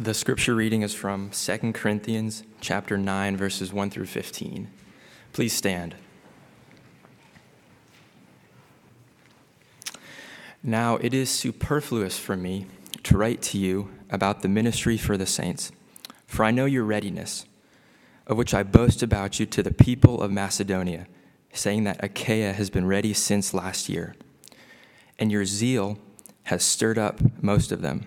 The scripture reading is from 2 Corinthians chapter 9, verses 1 through 15. Please stand. Now it is superfluous for me to write to you about the ministry for the saints, for I know your readiness, of which I boast about you to the people of Macedonia, saying that Achaia has been ready since last year, and your zeal has stirred up most of them.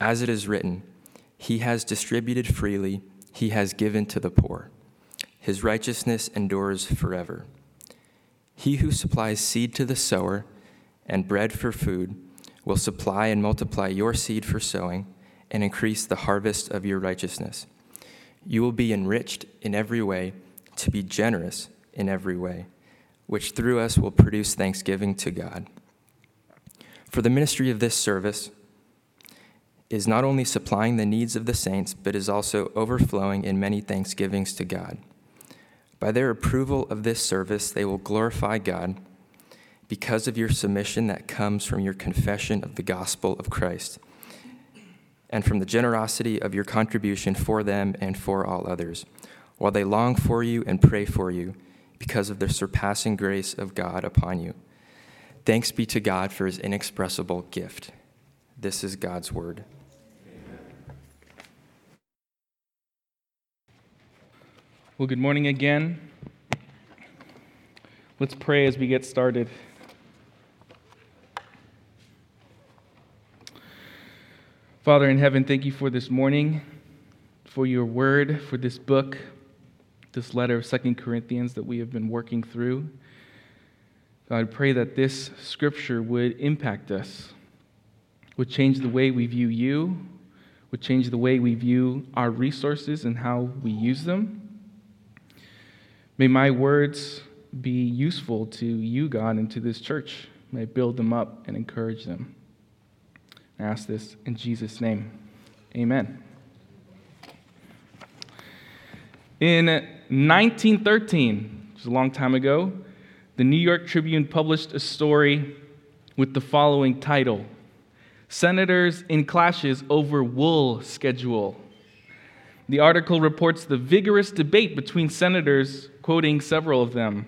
As it is written, he has distributed freely, he has given to the poor. His righteousness endures forever. He who supplies seed to the sower and bread for food will supply and multiply your seed for sowing and increase the harvest of your righteousness. You will be enriched in every way to be generous in every way, which through us will produce thanksgiving to God. For the ministry of this service is not only supplying the needs of the saints, but is also overflowing in many thanksgivings to God. By their approval of this service, they will glorify God because of your submission that comes from your confession of the gospel of Christ and from the generosity of your contribution for them and for all others, while they long for you and pray for you because of the surpassing grace of God upon you. Thanks be to God for his inexpressible gift. This is God's word. Amen. Well, good morning again. Let's pray as we get started. Father in heaven, thank you for this morning, for your word, for this book, this letter of 2 Corinthians that we have been working through. God, I pray that this scripture would impact us, would change the way we view you, would change the way we view our resources and how we use them. May my words be useful to you, God, and to this church. May I build them up and encourage them. I ask this in Jesus' name. Amen. In 1913, which is a long time ago, the New York Tribune published a story with the following title: Senators in Clashes Over Wool Schedule. The article reports the vigorous debate between senators, quoting several of them.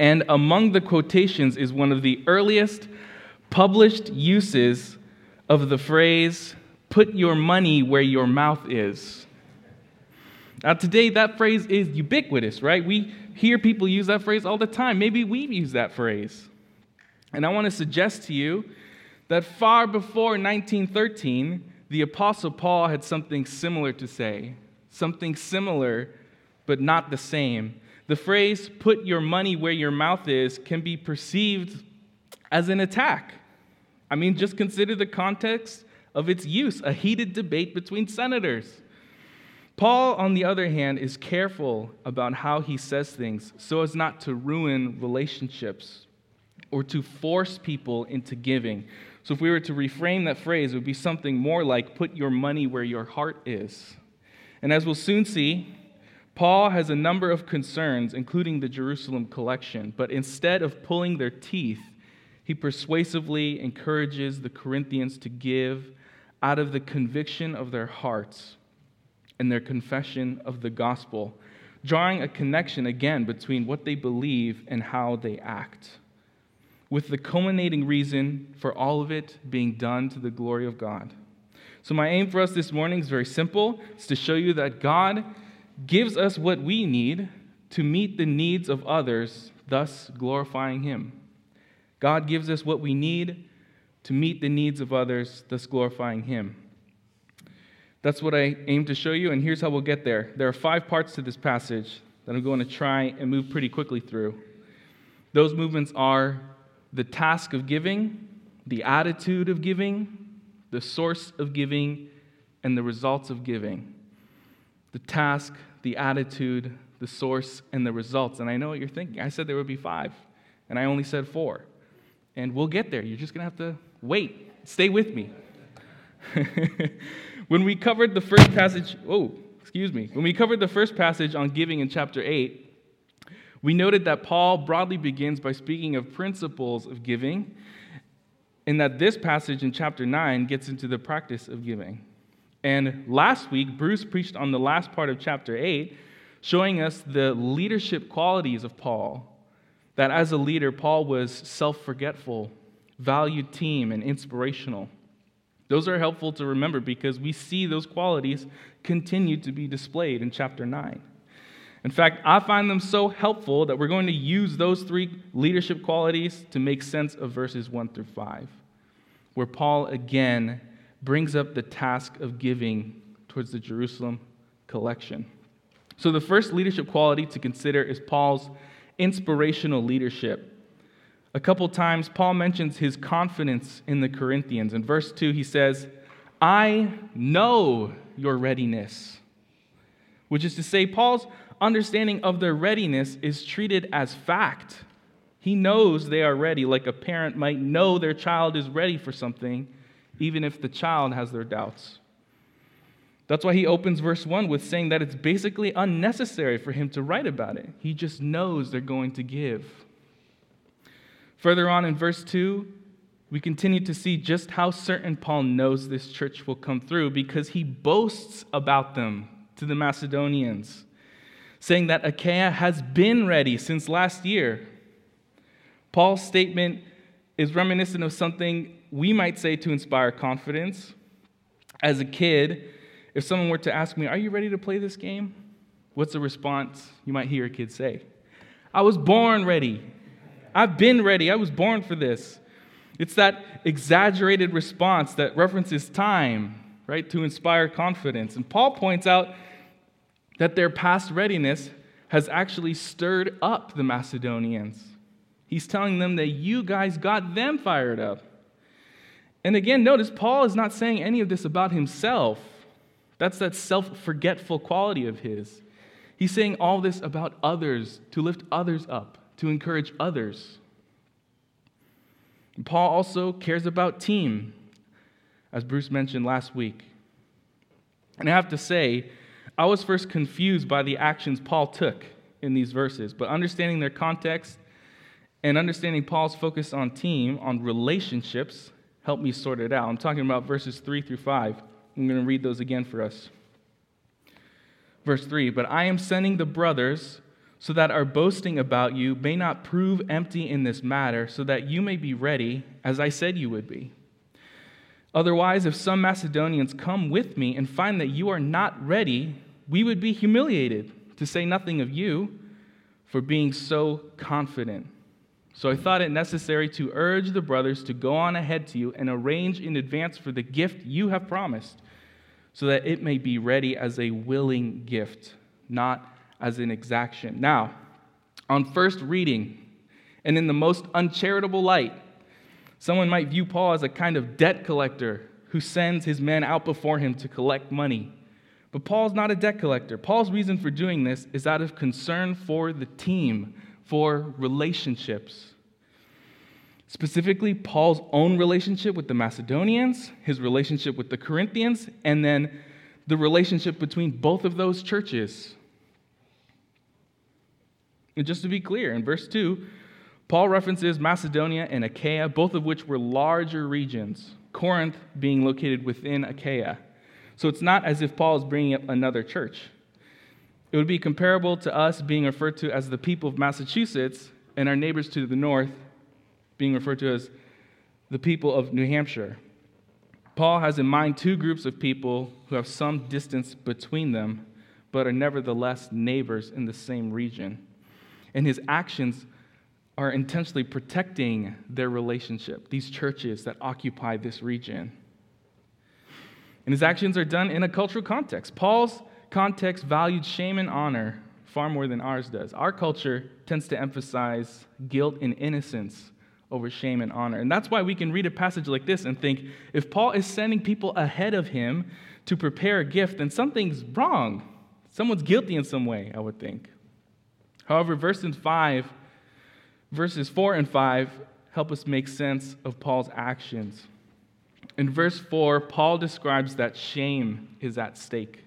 And among the quotations is one of the earliest published uses of the phrase, "put your money where your mouth is." Now today, that phrase is ubiquitous, right? We hear people use that phrase all the time. Maybe we've used that phrase. And I want to suggest to you that far before 1913, the Apostle Paul had something similar to say, something similar but not the same. The phrase, "put your money where your mouth is," can be perceived as an attack. I mean, just consider the context of its use, a heated debate between senators. Paul, on the other hand, is careful about how he says things so as not to ruin relationships or to force people into giving. So if we were to reframe that phrase, it would be something more like, "put your money where your heart is." And as we'll soon see, Paul has a number of concerns, including the Jerusalem collection. But instead of pulling their teeth, he persuasively encourages the Corinthians to give out of the conviction of their hearts and their confession of the gospel, drawing a connection again between what they believe and how they act, with the culminating reason for all of it being done to the glory of God. So my aim for us this morning is very simple. It's to show you that God gives us what we need to meet the needs of others, thus glorifying Him. God gives us what we need to meet the needs of others, thus glorifying Him. That's what I aim to show you, and here's how we'll get there. There are 5 parts to this passage that I'm going to try and move pretty quickly through. Those movements are the task of giving, the attitude of giving, the source of giving, and the results of giving. The task, the attitude, the source, and the results. And I know what you're thinking. I said there would be 5, and I only said 4. And we'll get there. You're just going to have to wait. Stay with me. When we covered the first passage on giving in chapter 8, we noted that Paul broadly begins by speaking of principles of giving, and that this passage in chapter 9 gets into the practice of giving. And last week, Bruce preached on the last part of chapter 8, showing us the leadership qualities of Paul, that as a leader, Paul was self-forgetful, valued team, and inspirational. Those are helpful to remember because we see those qualities continue to be displayed in chapter 9. In fact, I find them so helpful that we're going to use those 3 leadership qualities to make sense of verses 1-5, where Paul again brings up the task of giving towards the Jerusalem collection. So the first leadership quality to consider is Paul's inspirational leadership. A couple times, Paul mentions his confidence in the Corinthians. In verse 2, he says, "I know your readiness," which is to say, Paul's understanding of their readiness is treated as fact. He knows they are ready, like a parent might know their child is ready for something, even if the child has their doubts. That's why he opens verse 1 with saying that it's basically unnecessary for him to write about it. He just knows they're going to give. Further on in verse 2, we continue to see just how certain Paul knows this church will come through because he boasts about them to the Macedonians, saying that Achaia has been ready since last year. Paul's statement is reminiscent of something we might say to inspire confidence. As a kid, if someone were to ask me, "Are you ready to play this game?" What's the response you might hear a kid say? "I was born ready. I've been ready. I was born for this." It's that exaggerated response that references time, right, to inspire confidence. And Paul points out that their past readiness has actually stirred up the Macedonians. He's telling them that you guys got them fired up. And again, notice Paul is not saying any of this about himself. That's that self-forgetful quality of his. He's saying all this about others, to lift others up, to encourage others. And Paul also cares about team, as Bruce mentioned last week. And I have to say, I was first confused by the actions Paul took in these verses, but understanding their context and understanding Paul's focus on team, on relationships, helped me sort it out. I'm talking about verses 3-5. I'm going to read those again for us. Verse 3, "But I am sending the brothers so that our boasting about you may not prove empty in this matter, so that you may be ready, as I said you would be. Otherwise, if some Macedonians come with me and find that you are not ready, we would be humiliated, to say nothing of you, for being so confident. So I thought it necessary to urge the brothers to go on ahead to you and arrange in advance for the gift you have promised, so that it may be ready as a willing gift, not as an exaction." Now, on first reading, and in the most uncharitable light, someone might view Paul as a kind of debt collector who sends his men out before him to collect money. But Paul's not a debt collector. Paul's reason for doing this is out of concern for the team, for relationships. Specifically, Paul's own relationship with the Macedonians, his relationship with the Corinthians, and then the relationship between both of those churches. And just to be clear, in verse 2, Paul references Macedonia and Achaia, both of which were larger regions, Corinth being located within Achaia. So it's not as if Paul is bringing up another church. It would be comparable to us being referred to as the people of Massachusetts and our neighbors to the north being referred to as the people of New Hampshire. Paul has in mind two groups of people who have some distance between them, but are nevertheless neighbors in the same region. And his actions are intentionally protecting their relationship, these churches that occupy this region. And his actions are done in a cultural context. Paul's context valued shame and honor far more than ours does. Our culture tends to emphasize guilt and innocence over shame and honor. And that's why we can read a passage like this and think, if Paul is sending people ahead of him to prepare a gift, then something's wrong. Someone's guilty in some way, I would think. However, verses 4 and 5 help us make sense of Paul's actions. In verse 4, Paul describes that shame is at stake.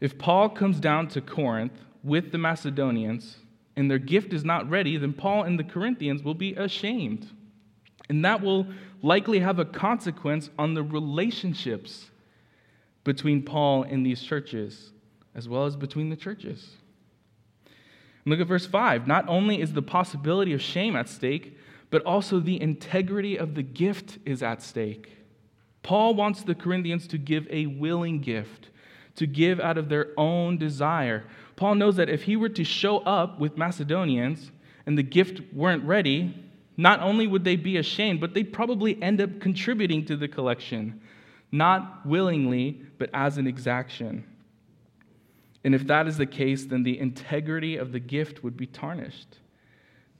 If Paul comes down to Corinth with the Macedonians and their gift is not ready, then Paul and the Corinthians will be ashamed. And that will likely have a consequence on the relationships between Paul and these churches, as well as between the churches. And look at verse 5. Not only is the possibility of shame at stake, but also the integrity of the gift is at stake. Paul wants the Corinthians to give a willing gift, to give out of their own desire. Paul knows that if he were to show up with Macedonians and the gift weren't ready, not only would they be ashamed, but they'd probably end up contributing to the collection, not willingly, but as an exaction. And if that is the case, then the integrity of the gift would be tarnished.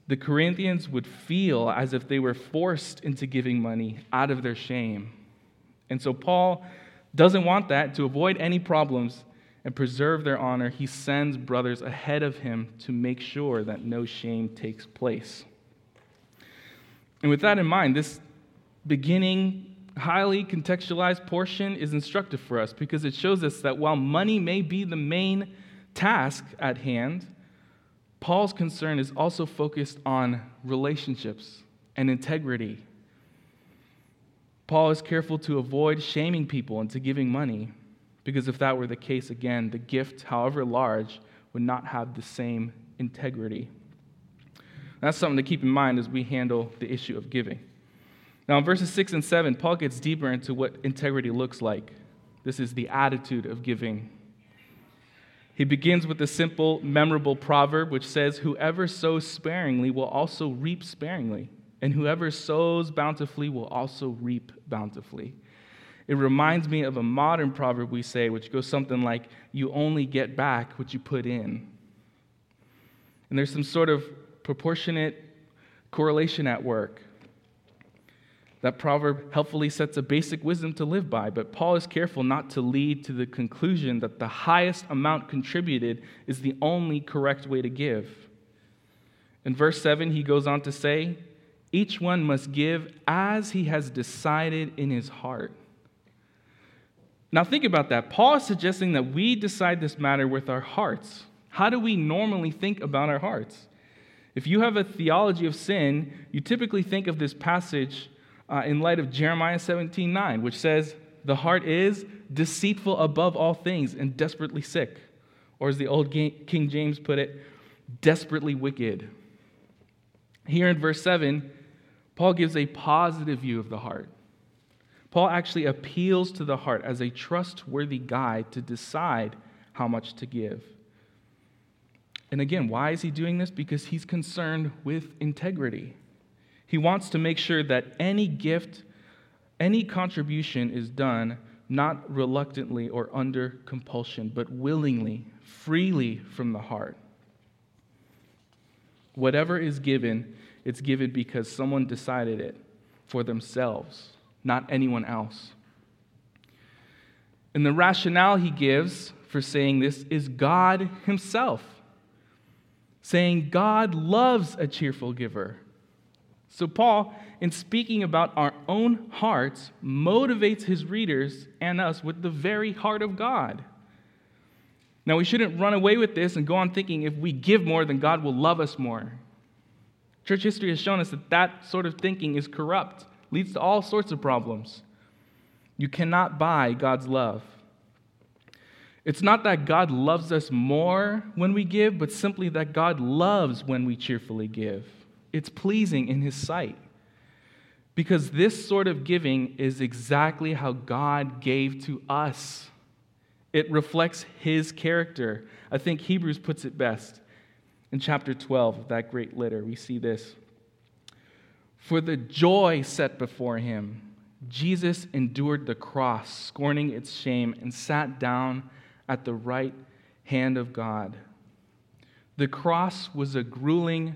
The Corinthians would feel as if they were forced into giving money out of their shame. And so Paul doesn't want that. To avoid any problems and preserve their honor, he sends brothers ahead of him to make sure that no shame takes place. And with that in mind, this beginning, highly contextualized portion is instructive for us because it shows us that while money may be the main task at hand, Paul's concern is also focused on relationships and integrity. Paul is careful to avoid shaming people into giving money because if that were the case, again, the gift, however large, would not have the same integrity. That's something to keep in mind as we handle the issue of giving. Now, in verses 6 and 7, Paul gets deeper into what integrity looks like. This is the attitude of giving. He begins with a simple, memorable proverb which says, "Whoever sows sparingly will also reap sparingly, and whoever sows bountifully will also reap bountifully." It reminds me of a modern proverb we say, which goes something like, "You only get back what you put in." And there's some sort of proportionate correlation at work. That proverb helpfully sets a basic wisdom to live by, but Paul is careful not to lead to the conclusion that the highest amount contributed is the only correct way to give. In verse 7, he goes on to say, "Each one must give as he has decided in his heart." Now think about that. Paul is suggesting that we decide this matter with our hearts. How do we normally think about our hearts? If you have a theology of sin, you typically think of this passage in light of Jeremiah 17:9, which says, "The heart is deceitful above all things and desperately sick." Or as the old King James put it, "desperately wicked." Here in verse 7, Paul gives a positive view of the heart. Paul actually appeals to the heart as a trustworthy guide to decide how much to give. And again, why is he doing this? Because he's concerned with integrity. He wants to make sure that any gift, any contribution is done not reluctantly or under compulsion, but willingly, freely from the heart. Whatever is given, it's given because someone decided it for themselves, not anyone else. And the rationale he gives for saying this is God himself, saying God loves a cheerful giver. So Paul, in speaking about our own hearts, motivates his readers and us with the very heart of God. Now, we shouldn't run away with this and go on thinking if we give more, then God will love us more. Church history has shown us that that sort of thinking is corrupt, leads to all sorts of problems. You cannot buy God's love. It's not that God loves us more when we give, but simply that God loves when we cheerfully give. It's pleasing in his sight. Because this sort of giving is exactly how God gave to us. It reflects his character. I think Hebrews puts it best. In chapter 12 of that great letter, we see this. For the joy set before him, Jesus endured the cross, scorning its shame, and sat down at the right hand of God. The cross was a grueling,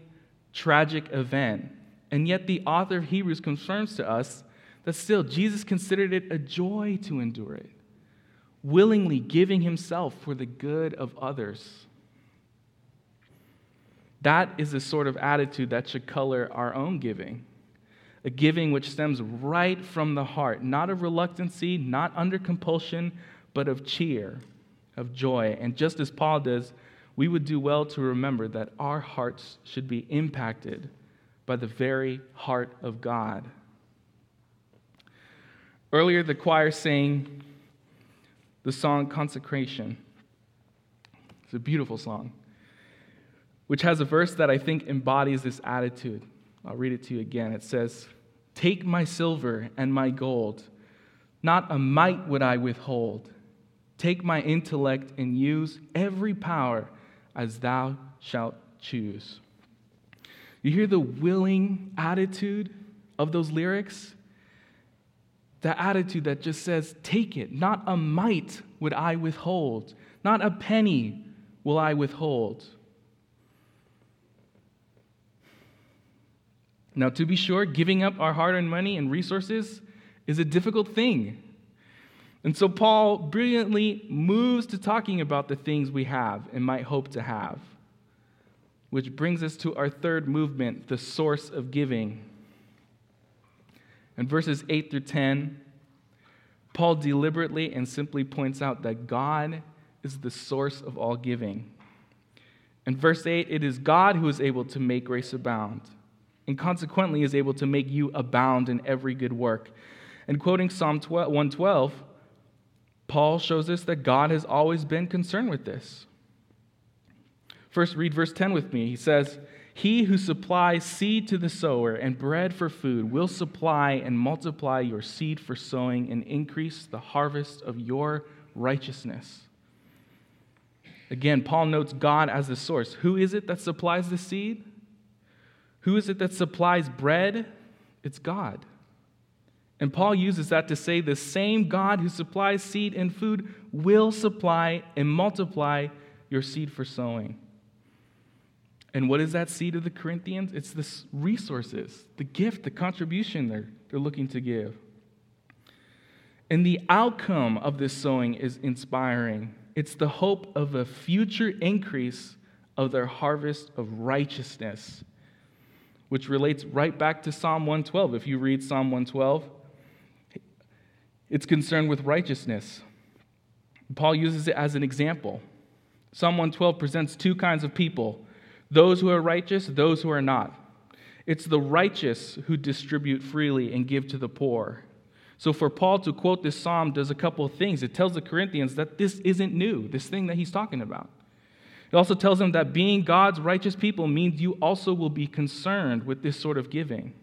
tragic event. And yet the author of Hebrews confirms to us that still Jesus considered it a joy to endure it, willingly giving himself for the good of others. That is the sort of attitude that should color our own giving, a giving which stems right from the heart, not of reluctancy, not under compulsion, but of cheer, of joy. And just as Paul does, we would do well to remember that our hearts should be impacted by the very heart of God. Earlier, the choir sang the song Consecration. It's a beautiful song, which has a verse that I think embodies this attitude. I'll read it to you again. It says, "Take my silver and my gold, not a mite would I withhold. Take my intellect and use every power as thou shalt choose." You hear the willing attitude of those lyrics? The attitude that just says, take it. Not a mite would I withhold. Not a penny will I withhold. Now, to be sure, giving up our hard-earned money and resources is a difficult thing. And so Paul brilliantly moves to talking about the things we have and might hope to have, which brings us to our third movement, the source of giving. In verses 8 through 10, Paul deliberately and simply points out that God is the source of all giving. In verse 8, it is God who is able to make grace abound, and consequently is able to make you abound in every good work. And quoting Psalm 112, Paul shows us that God has always been concerned with this. First, read verse 10 with me. He says, "He who supplies seed to the sower and bread for food will supply and multiply your seed for sowing and increase the harvest of your righteousness." Again, Paul notes God as the source. Who is it that supplies the seed? Who is it that supplies bread? It's God. And Paul uses that to say the same God who supplies seed and food will supply and multiply your seed for sowing. And what is that seed of the Corinthians? It's the resources, the gift, the contribution they're looking to give. And the outcome of this sowing is inspiring. It's the hope of a future increase of their harvest of righteousness, which relates right back to Psalm 112. If you read Psalm 112, it's concerned with righteousness. Paul uses it as an example. Psalm 112 presents two kinds of people: those who are righteous, those who are not. It's the righteous who distribute freely and give to the poor. So for Paul to quote this psalm does a couple of things. It tells the Corinthians that this isn't new, this thing that he's talking about. It also tells them that being God's righteous people means you also will be concerned with this sort of giving.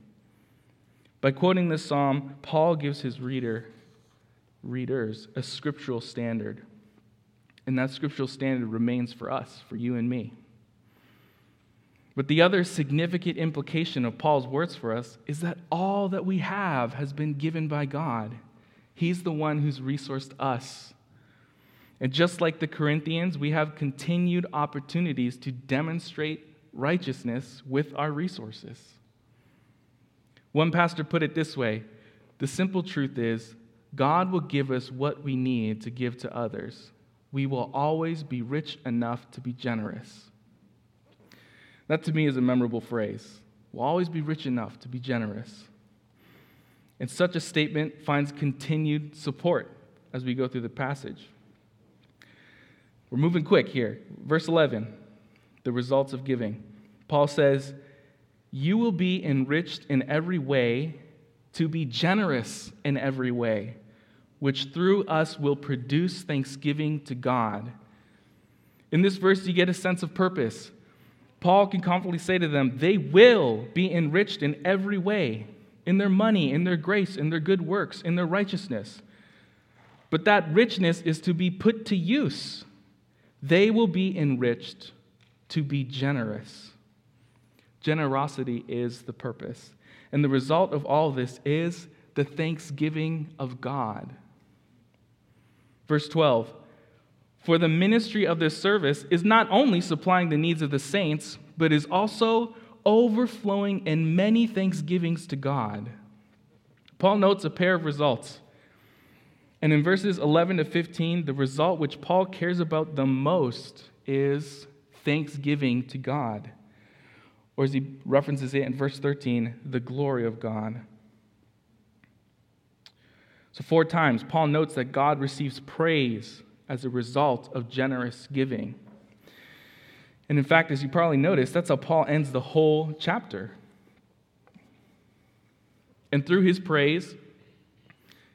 By quoting this psalm, Paul gives his readers a scriptural standard. And that scriptural standard remains for us, for you and me. But the other significant implication of Paul's words for us is that all that we have has been given by God. He's the one who's resourced us. And just like the Corinthians, we have continued opportunities to demonstrate righteousness with our resources. One pastor put it this way: the simple truth is, God will give us what we need to give to others. We will always be rich enough to be generous. That to me is a memorable phrase. We'll always be rich enough to be generous. And such a statement finds continued support as we go through the passage. We're moving quick here. Verse 11, the results of giving. Paul says, "You will be enriched in every way to be generous in every way, which through us will produce thanksgiving to God." In this verse, you get a sense of purpose. Paul can confidently say to them, they will be enriched in every way. in their money, in their grace, in their good works, in their righteousness. But that richness is to be put to use. They will be enriched to be generous. Generosity is the purpose. And the result of all this is the thanksgiving of God. Verse 12, for the ministry of this service is not only supplying the needs of the saints, but is also overflowing in many thanksgivings to God. Paul notes a pair of results. And in verses 11 to 15, the result which Paul cares about the most is thanksgiving to God. Or as he references it in verse 13, the glory of God. So 4 times, Paul notes that God receives praise as a result of generous giving. And in fact, as you probably noticed, that's how Paul ends the whole chapter. And through his praise,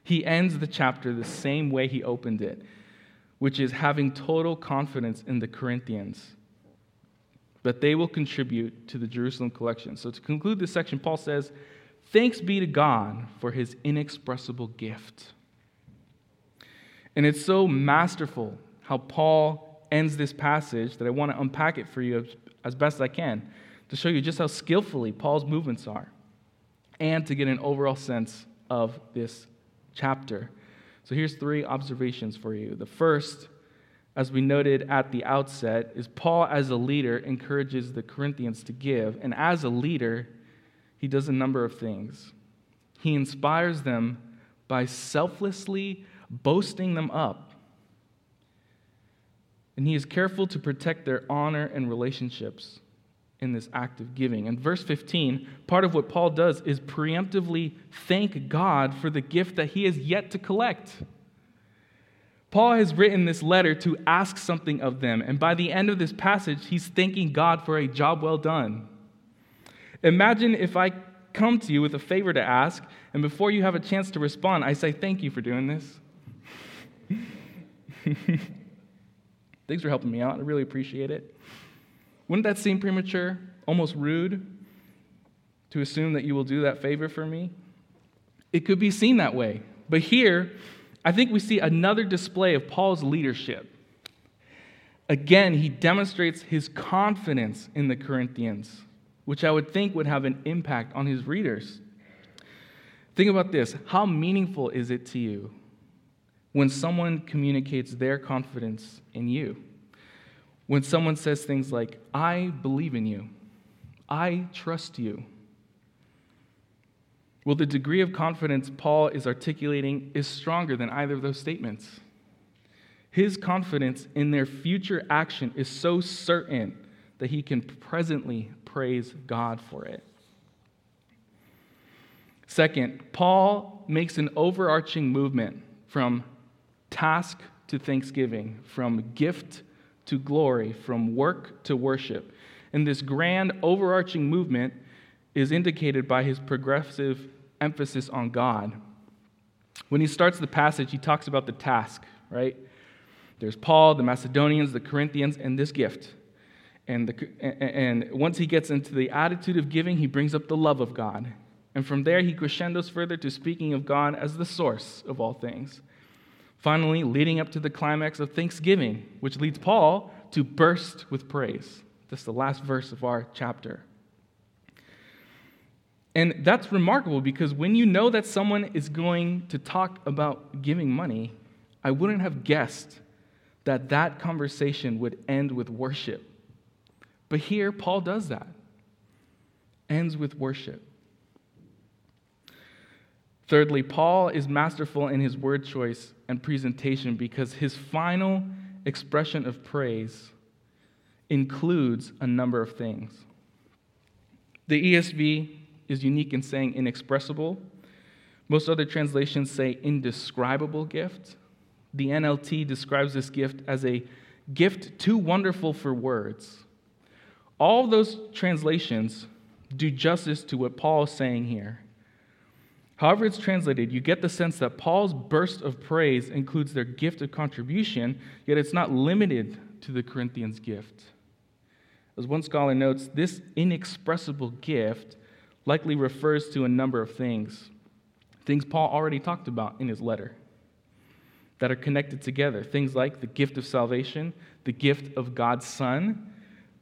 he ends the chapter the same way he opened it, which is having total confidence in the Corinthians that they will contribute to the Jerusalem collection. So to conclude this section, Paul says, "Thanks be to God for his inexpressible gift." And it's so masterful how Paul ends this passage that I want to unpack it for you as best as I can to show you just how skillfully Paul's movements are and to get an overall sense of this chapter. So here's 3 observations for you. The first, as we noted at the outset, is Paul as a leader encourages the Corinthians to give. And as a leader, he does a number of things. He inspires them by selflessly boasting them up. And he is careful to protect their honor and relationships in this act of giving. In verse 15, part of what Paul does is preemptively thank God for the gift that he has yet to collect. Paul has written this letter to ask something of them, and by the end of this passage, he's thanking God for a job well done. Imagine if I come to you with a favor to ask, and before you have a chance to respond, I say, thank you for doing this. Thanks for helping me out. I really appreciate it. Wouldn't that seem premature, almost rude, to assume that you will do that favor for me? It could be seen that way, but here, I think we see another display of Paul's leadership. Again, he demonstrates his confidence in the Corinthians, which I would think would have an impact on his readers. Think about this. How meaningful is it to you when someone communicates their confidence in you? When someone says things like, I believe in you. I trust you. Well, the degree of confidence Paul is articulating is stronger than either of those statements. His confidence in their future action is so certain that he can presently praise God for it. Second, Paul makes an overarching movement from task to thanksgiving, from gift to glory, from work to worship. And this grand overarching movement is indicated by his progressive emphasis on God. When he starts the passage, he talks about the task, right? There's Paul, the Macedonians, the Corinthians, and this gift. And once he gets into the attitude of giving, he brings up the love of God. And from there, he crescendos further to speaking of God as the source of all things. Finally, leading up to the climax of thanksgiving, which leads Paul to burst with praise. That's the last verse of our chapter. And that's remarkable because when you know that someone is going to talk about giving money, I wouldn't have guessed that that conversation would end with worship. But here, Paul does that. Ends with worship. Thirdly, Paul is masterful in his word choice and presentation because his final expression of praise includes a number of things. The ESV is unique in saying inexpressible. Most other translations say indescribable gift. The NLT describes this gift as a gift too wonderful for words. All those translations do justice to what Paul is saying here. However it's translated, you get the sense that Paul's burst of praise includes their gift of contribution, yet it's not limited to the Corinthians' gift. As one scholar notes, this inexpressible gift likely refers to a number of things. Things Paul already talked about in his letter that are connected together. Things like the gift of salvation, the gift of God's Son,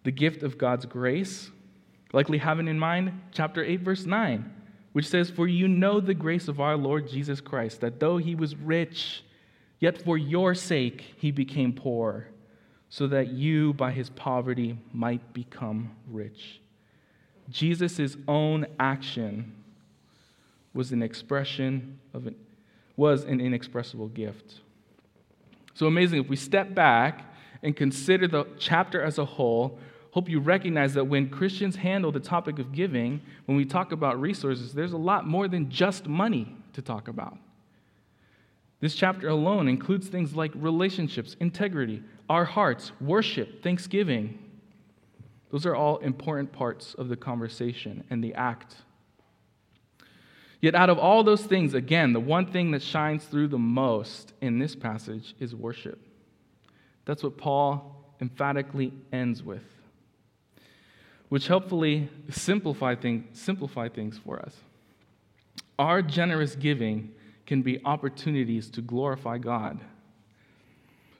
the gift of God's grace. Likely having in mind chapter 8, verse 9, which says, "For you know the grace of our Lord Jesus Christ, that though he was rich, yet for your sake he became poor, so that you by his poverty might become rich." Jesus' own action was an expression of an inexpressible gift. So amazing, if we step back and consider the chapter as a whole, hope you recognize that when Christians handle the topic of giving, when we talk about resources, there's a lot more than just money to talk about. This chapter alone includes things like relationships, integrity, our hearts, worship, thanksgiving. Those are all important parts of the conversation and the act. Yet out of all those things, again, the one thing that shines through the most in this passage is worship. That's what Paul emphatically ends with, which helpfully simplify things for us. Our generous giving can be opportunities to glorify God.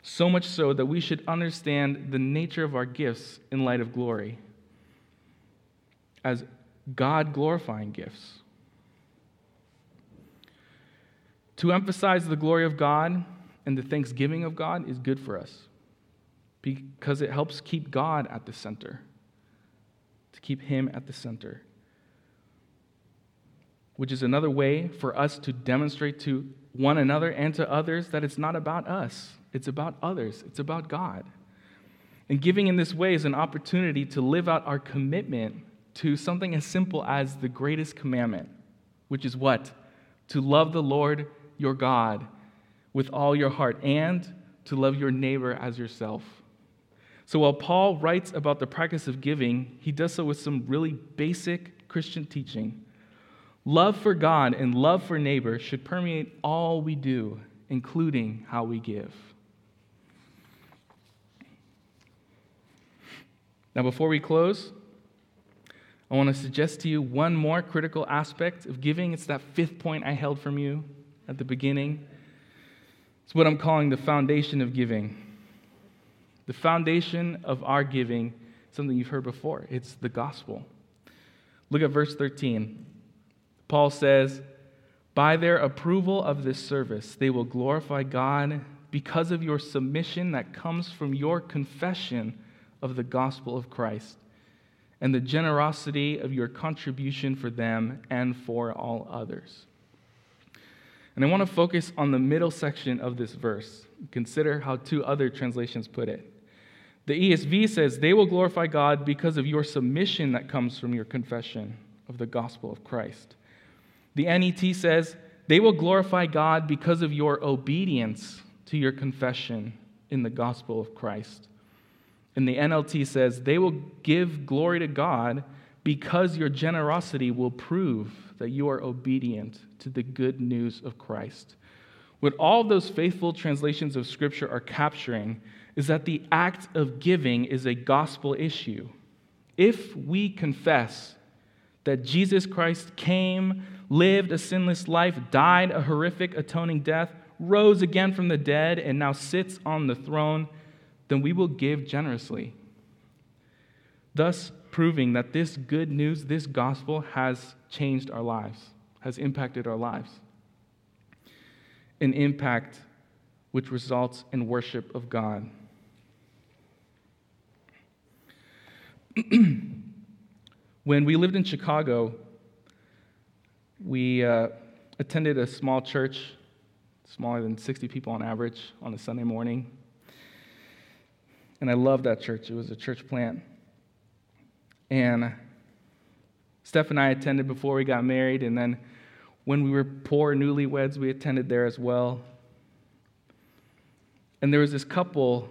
So much so that we should understand the nature of our gifts in light of glory as God-glorifying gifts. To emphasize the glory of God and the thanksgiving of God is good for us because it helps keep God at the center, to keep Him at the center, which is another way for us to demonstrate to one another and to others that it's not about us. It's about others. It's about God. And giving in this way is an opportunity to live out our commitment to something as simple as the greatest commandment, which is what? To love the Lord your God with all your heart and to love your neighbor as yourself. So while Paul writes about the practice of giving, he does so with some really basic Christian teaching. Love for God and love for neighbor should permeate all we do, including how we give. Now, before we close, I want to suggest to you one more critical aspect of giving. It's that fifth point I held from you at the beginning. It's what I'm calling the foundation of giving. The foundation of our giving, something you've heard before, it's the gospel. Look at verse 13. Paul says, "By their approval of this service, they will glorify God because of your submission that comes from your confession of the gospel of Christ and the generosity of your contribution for them and for all others." And I want to focus on the middle section of this verse. Consider how two other translations put it. The ESV says, "They will glorify God because of your submission that comes from your confession of the gospel of Christ." The NET says, "They will glorify God because of your obedience to your confession in the gospel of Christ." And the NLT says, "They will give glory to God because your generosity will prove that you are obedient to the good news of Christ." What all those faithful translations of Scripture are capturing is that the act of giving is a gospel issue. If we confess that Jesus Christ came, lived a sinless life, died a horrific atoning death, rose again from the dead, and now sits on the throne, then we will give generously, thus proving that this good news, this gospel, has changed our lives, has impacted our lives. An impact which results in worship of God. When we lived in Chicago, we attended a small church, smaller than 60 people on average, on a Sunday morning. And I loved that church. It was a church plant. And Steph and I attended before we got married, and then when we were poor newlyweds, we attended there as well. And there was this couple,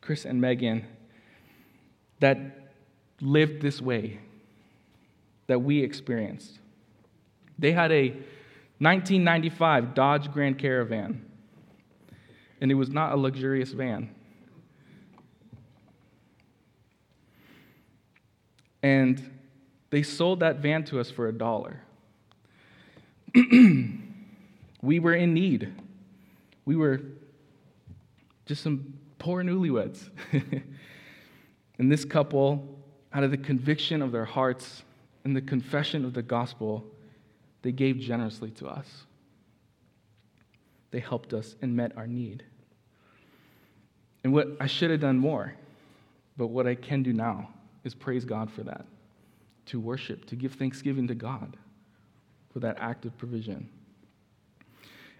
Chris and Megan, that lived this way that we experienced. They had a 1995 Dodge Grand Caravan, and it was not a luxurious van. And They sold that van to us for $1. We were in need. We were just some poor newlyweds. And this couple, out of the conviction of their hearts and the confession of the gospel, they gave generously to us. They helped us and met our need. And what I should have done more, but what I can do now is praise God for that, to worship, to give thanksgiving to God for that act of provision.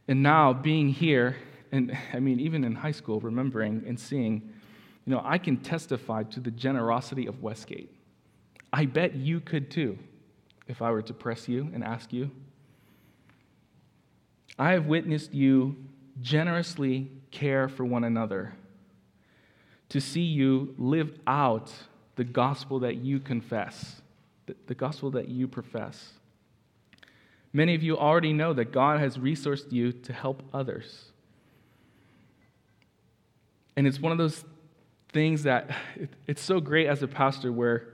And now being here, and I mean even in high school, remembering and seeing, you know, I can testify to the generosity of Westgate. I bet you could too, if I were to press you and ask you. I have witnessed you generously care for one another, to see you live out the gospel that you confess, the gospel that you profess. Many of you already know that God has resourced you to help others. And it's one of those things that it's so great as a pastor where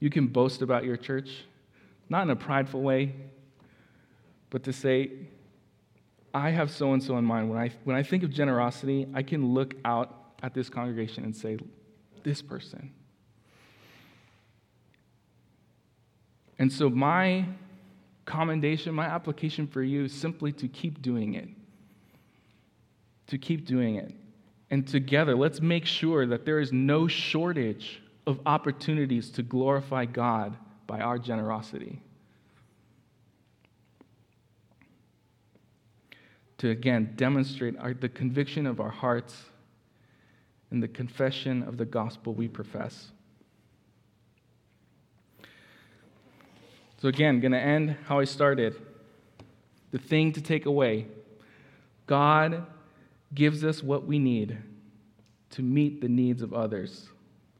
you can boast about your church, not in a prideful way, but to say, I have so-and-so in mind. When I think of generosity, I can look out at this congregation and say, this person. And so my commendation, my application for you is simply to keep doing it. To keep doing it. And together, let's make sure that there is no shortage of opportunities to glorify God by our generosity. To again demonstrate the conviction of our hearts and the confession of the gospel we profess. So again, I'm going to end how I started. The thing to take away. God gives us what we need to meet the needs of others,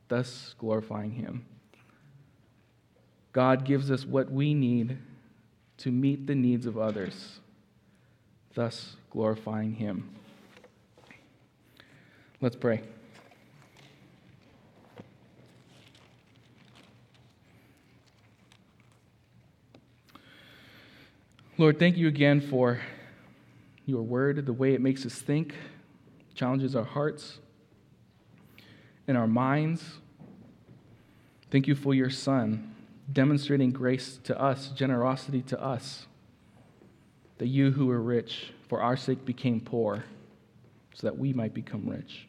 thus glorifying Him. God gives us what we need to meet the needs of others, thus glorifying Him. Let's pray. Lord, thank you again for your word, the way it makes us think, challenges our hearts and our minds. Thank you for your Son, demonstrating grace to us, generosity to us, that you who were rich for our sake became poor, so that we might become rich.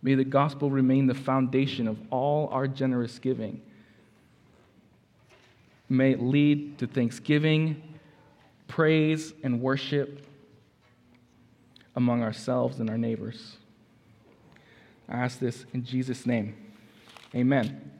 May the gospel remain the foundation of all our generous giving. May it lead to thanksgiving, praise, and worship among ourselves and our neighbors. I ask this in Jesus' name. Amen.